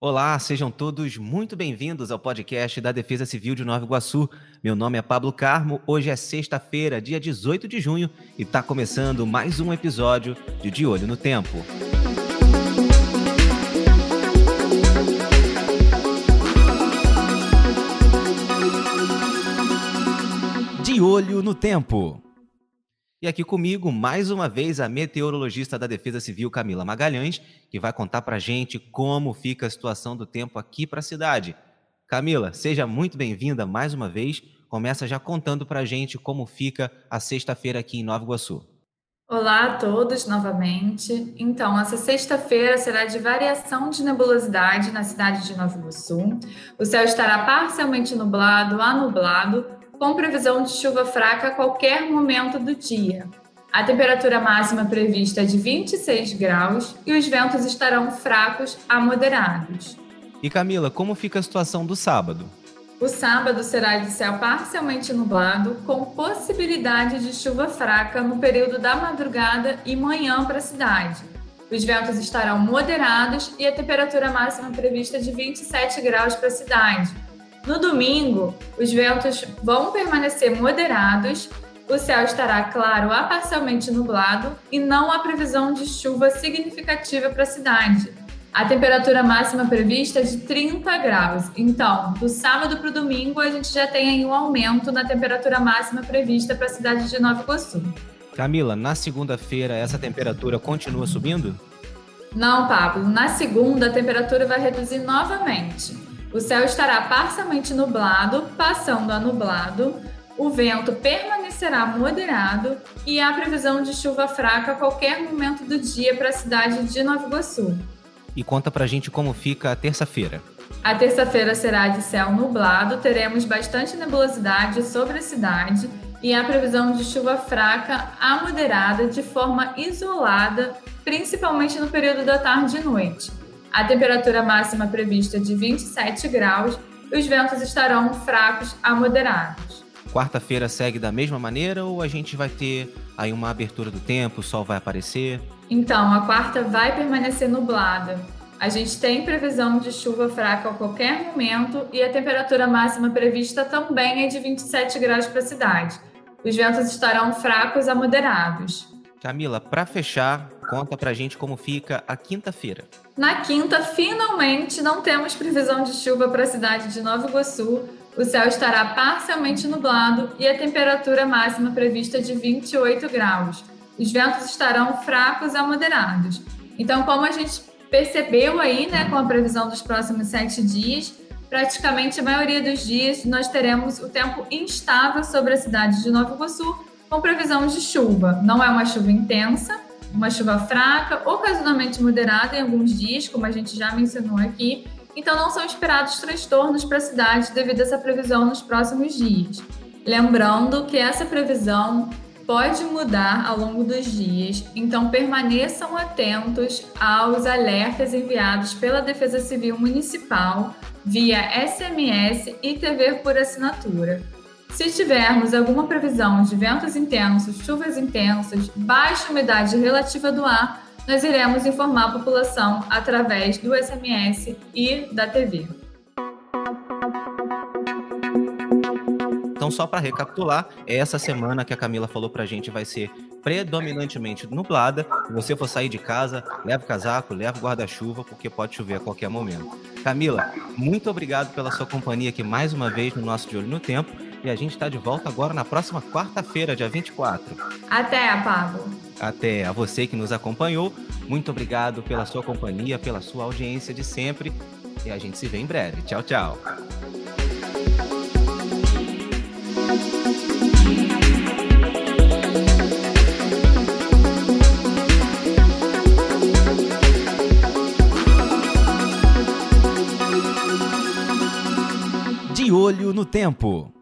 Olá, sejam todos muito bem-vindos ao podcast da Defesa Civil de Nova Iguaçu. Meu nome é Pablo Carmo, hoje é sexta-feira, dia 18 de junho, e está começando mais um episódio de Olho no Tempo. De Olho no Tempo. E aqui comigo, mais uma vez, a meteorologista da Defesa Civil, Camila Magalhães, que vai contar para a gente como fica a situação do tempo aqui para a cidade. Camila, seja muito bem-vinda mais uma vez. Começa já contando para a gente como fica a sexta-feira aqui em Nova Iguaçu. Olá a todos novamente. Então, essa sexta-feira será de variação de nebulosidade na cidade de Nova Iguaçu. O céu estará parcialmente nublado a nublado, com previsão de chuva fraca a qualquer momento do dia. A temperatura máxima prevista é de 26 graus e os ventos estarão fracos a moderados. E Camila, como fica a situação do sábado? O sábado será de céu parcialmente nublado, com possibilidade de chuva fraca no período da madrugada e manhã para a cidade. Os ventos estarão moderados e a temperatura máxima prevista é de 27 graus para a cidade. No domingo, os ventos vão permanecer moderados, o céu estará claro a parcialmente nublado e não há previsão de chuva significativa para a cidade. A temperatura máxima prevista é de 30 graus. Então, do sábado para o domingo, a gente já tem aí um aumento na temperatura máxima prevista para a cidade de Nova Iguaçu. Camila, na segunda-feira essa temperatura continua subindo? Não, Pablo. Na segunda, a temperatura vai reduzir novamente. O céu estará parcialmente nublado, passando a nublado, o vento permanecerá moderado e há previsão de chuva fraca a qualquer momento do dia para a cidade de Nova Iguaçu. E conta pra gente como fica a terça-feira. A terça-feira será de céu nublado, teremos bastante nebulosidade sobre a cidade e há previsão de chuva fraca a moderada de forma isolada, principalmente no período da tarde e noite. A temperatura máxima prevista é de 27 graus e os ventos estarão fracos a moderados. Quarta-feira segue da mesma maneira ou a gente vai ter aí uma abertura do tempo, o sol vai aparecer? Então, a quarta vai permanecer nublada. A gente tem previsão de chuva fraca a qualquer momento e a temperatura máxima prevista também é de 27 graus para a cidade. Os ventos estarão fracos a moderados. Camila, para fechar, conta pra gente como fica a quinta-feira. Na quinta, finalmente, não temos previsão de chuva para a cidade de Nova Iguaçu. O céu estará parcialmente nublado e a temperatura máxima prevista é de 28 graus. Os ventos estarão fracos a moderados. Então, como a gente percebeu aí, né, com a previsão dos próximos 7 dias, praticamente a maioria dos dias nós teremos o tempo instável sobre a cidade de Nova Iguaçu, com previsão de chuva. Não é uma chuva intensa, uma chuva fraca, ocasionalmente moderada em alguns dias, como a gente já mencionou aqui. Então, não são esperados transtornos para a cidade devido a essa previsão nos próximos dias. Lembrando que essa previsão pode mudar ao longo dos dias, então permaneçam atentos aos alertas enviados pela Defesa Civil Municipal via SMS e TV por assinatura. Se tivermos alguma previsão de ventos intensos, chuvas intensas, baixa umidade relativa do ar, nós iremos informar a população através do SMS e da TV. Então, só para recapitular, essa semana que a Camila falou para a gente vai ser predominantemente nublada. Se você for sair de casa, leva o casaco, leva o guarda-chuva, porque pode chover a qualquer momento. Camila, muito obrigado pela sua companhia aqui mais uma vez no nosso De Olho no Tempo. E a gente está de volta agora na próxima quarta-feira, dia 24. Até, Pablo. Até. A você que nos acompanhou, muito obrigado pela sua companhia, pela sua audiência de sempre. E a gente se vê em breve. Tchau, tchau. De Olho no Tempo.